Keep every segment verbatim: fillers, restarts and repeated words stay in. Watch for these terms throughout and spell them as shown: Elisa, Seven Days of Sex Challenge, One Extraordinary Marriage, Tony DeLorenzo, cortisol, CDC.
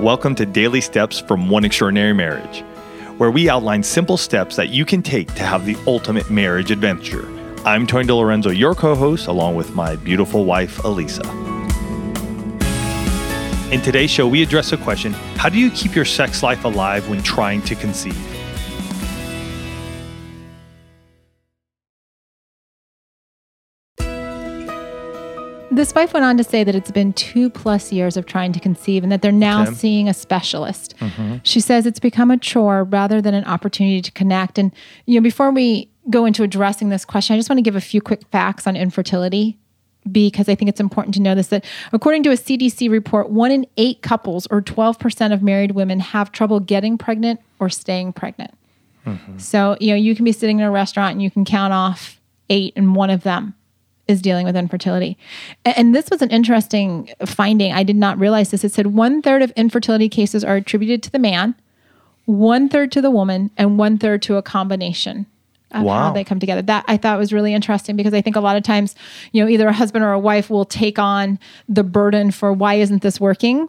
Welcome to Daily Steps from One Extraordinary Marriage, where we outline simple steps that you can take to have the ultimate marriage adventure. I'm Tony DeLorenzo, your co-host, along with my beautiful wife, Elisa. In today's show, we address the question, how do you keep your sex life alive when trying to conceive? This wife went on to say that it's been two plus years of trying to conceive and that they're now okay. seeing a specialist. Mm-hmm. She says it's become a chore rather than an opportunity to connect. And you know, before we go into addressing this question, I just want to give a few quick facts on infertility, because I think it's important to know this, that according to a C D C report, one in eight couples or twelve percent of married women have trouble getting pregnant or staying pregnant. Mm-hmm. So, you know, you can be sitting in a restaurant and you can count off eight and one of them is dealing with infertility. And this was an interesting finding. I did not realize this. It said one third of infertility cases are attributed to the man, one third to the woman, and one third to a combination of wow. how they come together. That I thought was really interesting, because I think a lot of times, you know, either a husband or a wife will take on the burden for why isn't this working?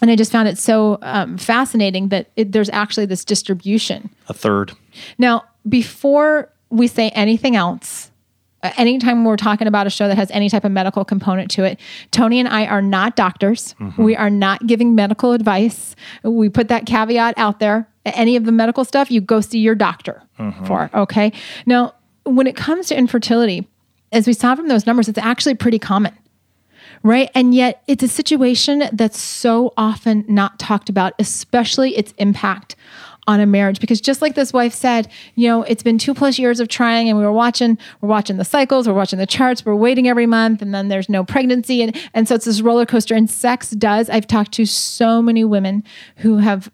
And I just found it so um, fascinating that it, there's actually this distribution. A third. Now, before we say anything else, anytime we're talking about a show that has any type of medical component to it, Tony and I are not doctors. Mm-hmm. We are not giving medical advice. We put that caveat out there. Any of the medical stuff, you go see your doctor mm-hmm. for, okay? Now, when it comes to infertility, as we saw from those numbers, it's actually pretty common, right? And yet it's a situation that's so often not talked about, especially its impact on a marriage. Because just like this wife said, you know, it's been two plus years of trying, and we were watching, we're watching the cycles, we're watching the charts, we're waiting every month, and then there's no pregnancy. And, and so it's this roller coaster, and sex does. I've talked to so many women who have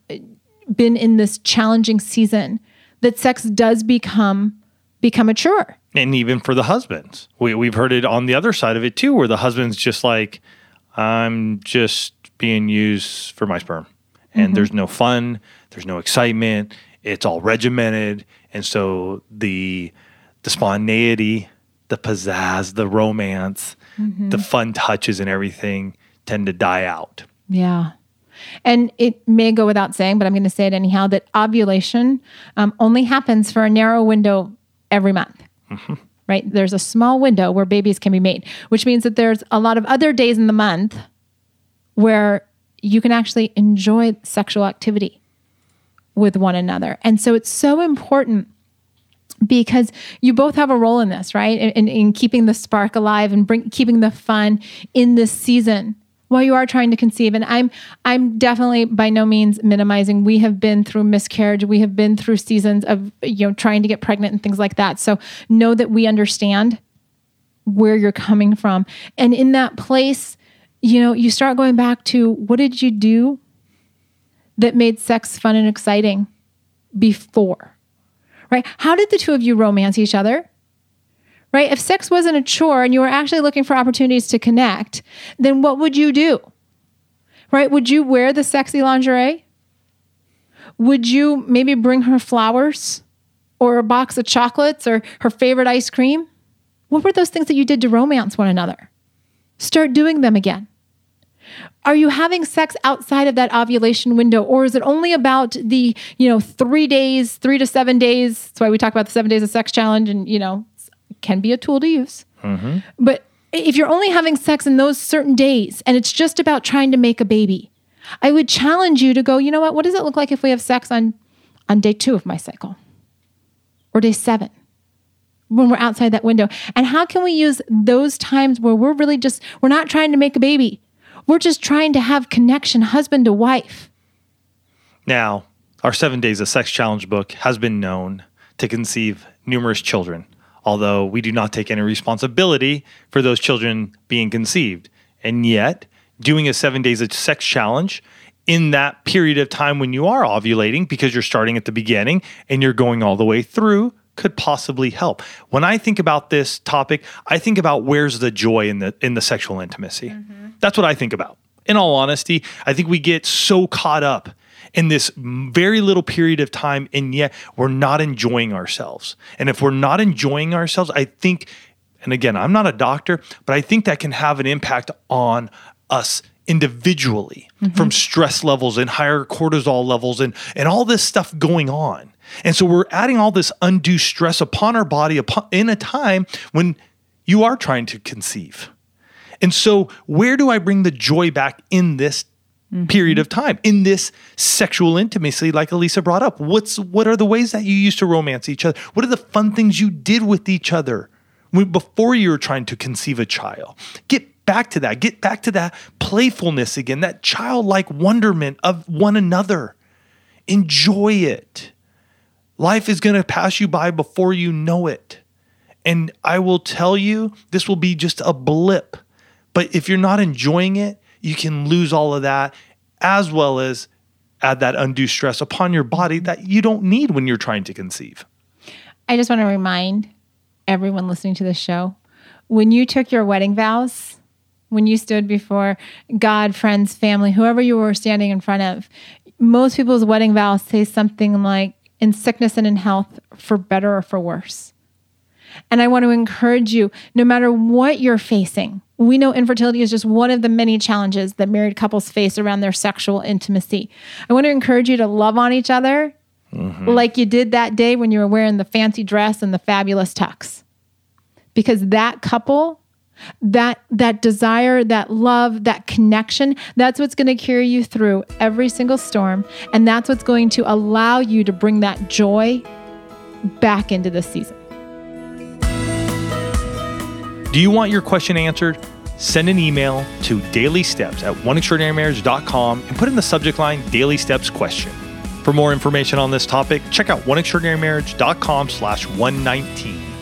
been in this challenging season that sex does become, become a chore. And even for the husbands, we, we've heard it on the other side of it too, where the husband's just like, I'm just being used for my sperm. And mm-hmm. there's no fun, there's no excitement, it's all regimented. And so the the spontaneity, the pizzazz, the romance, mm-hmm. the fun touches and everything tend to die out. Yeah. And it may go without saying, but I'm going to say it anyhow, that ovulation um, only happens for a narrow window every month, mm-hmm. right? There's a small window where babies can be made, which means that there's a lot of other days in the month where you can actually enjoy sexual activity with one another. And so it's so important, because you both have a role in this, right? In, in, in keeping the spark alive and bring, keeping the fun in this season while you are trying to conceive. And I'm I'm definitely by no means minimizing. We have been through miscarriage. We have been through seasons of, you know, trying to get pregnant and things like that. So know that we understand where you're coming from. And in that place, you know, you start going back to, what did you do that made sex fun and exciting before, right? How did the two of you romance each other, right? If sex wasn't a chore and you were actually looking for opportunities to connect, then what would you do, right? Would you wear the sexy lingerie? Would you maybe bring her flowers or a box of chocolates or her favorite ice cream? What were those things that you did to romance one another? Start doing them again. Are you having sex outside of that ovulation window, or is it only about the, you know, three days, three to seven days? That's why we talk about the seven days of sex challenge, and, you know, can be a tool to use. Mm-hmm. But if you're only having sex in those certain days and it's just about trying to make a baby, I would challenge you to go, you know what, what does it look like if we have sex on, on day two of my cycle or day seven? When we're outside that window? And how can we use those times where we're really just, we're not trying to make a baby. We're just trying to have connection, husband to wife. Now, our Seven Days of Sex Challenge book has been known to conceive numerous children, although we do not take any responsibility for those children being conceived. And yet, doing a Seven Days of Sex Challenge in that period of time when you are ovulating, because you're starting at the beginning and you're going all the way through, could possibly help. When I think about this topic, I think about where's the joy in the in the sexual intimacy. Mm-hmm. That's what I think about. In all honesty, I think we get so caught up in this very little period of time, and yet we're not enjoying ourselves. And if we're not enjoying ourselves, I think, and again, I'm not a doctor, but I think that can have an impact on us individually mm-hmm. from stress levels and higher cortisol levels and, and all this stuff going on. And so we're adding all this undue stress upon our body upon, in a time when you are trying to conceive. And so where do I bring the joy back in this mm-hmm. period of time, in this sexual intimacy like Elisa brought up? What's What are the ways that you used to romance each other? What are the fun things you did with each other when, before you were trying to conceive a child? Get back to that. Get back to that playfulness again, that childlike wonderment of one another. Enjoy it. Life is going to pass you by before you know it. And I will tell you, this will be just a blip. But if you're not enjoying it, you can lose all of that, as well as add that undue stress upon your body that you don't need when you're trying to conceive. I just want to remind everyone listening to this show, when you took your wedding vows, when you stood before God, friends, family, whoever you were standing in front of, most people's wedding vows say something like, in sickness and in health, for better or for worse. And I want to encourage you, no matter what you're facing, we know infertility is just one of the many challenges that married couples face around their sexual intimacy. I want to encourage you to love on each other mm-hmm. like you did that day when you were wearing the fancy dress and the fabulous tux. Because that couple, that that desire, that love, that connection, that's what's going to carry you through every single storm. And that's what's going to allow you to bring that joy back into this season. Do you want your question answered? Send an email to dailysteps at one extraordinary marriage dot com and put in the subject line, Daily Steps Question. For more information on this topic, check out one extraordinary marriage dot com slash one nineteen.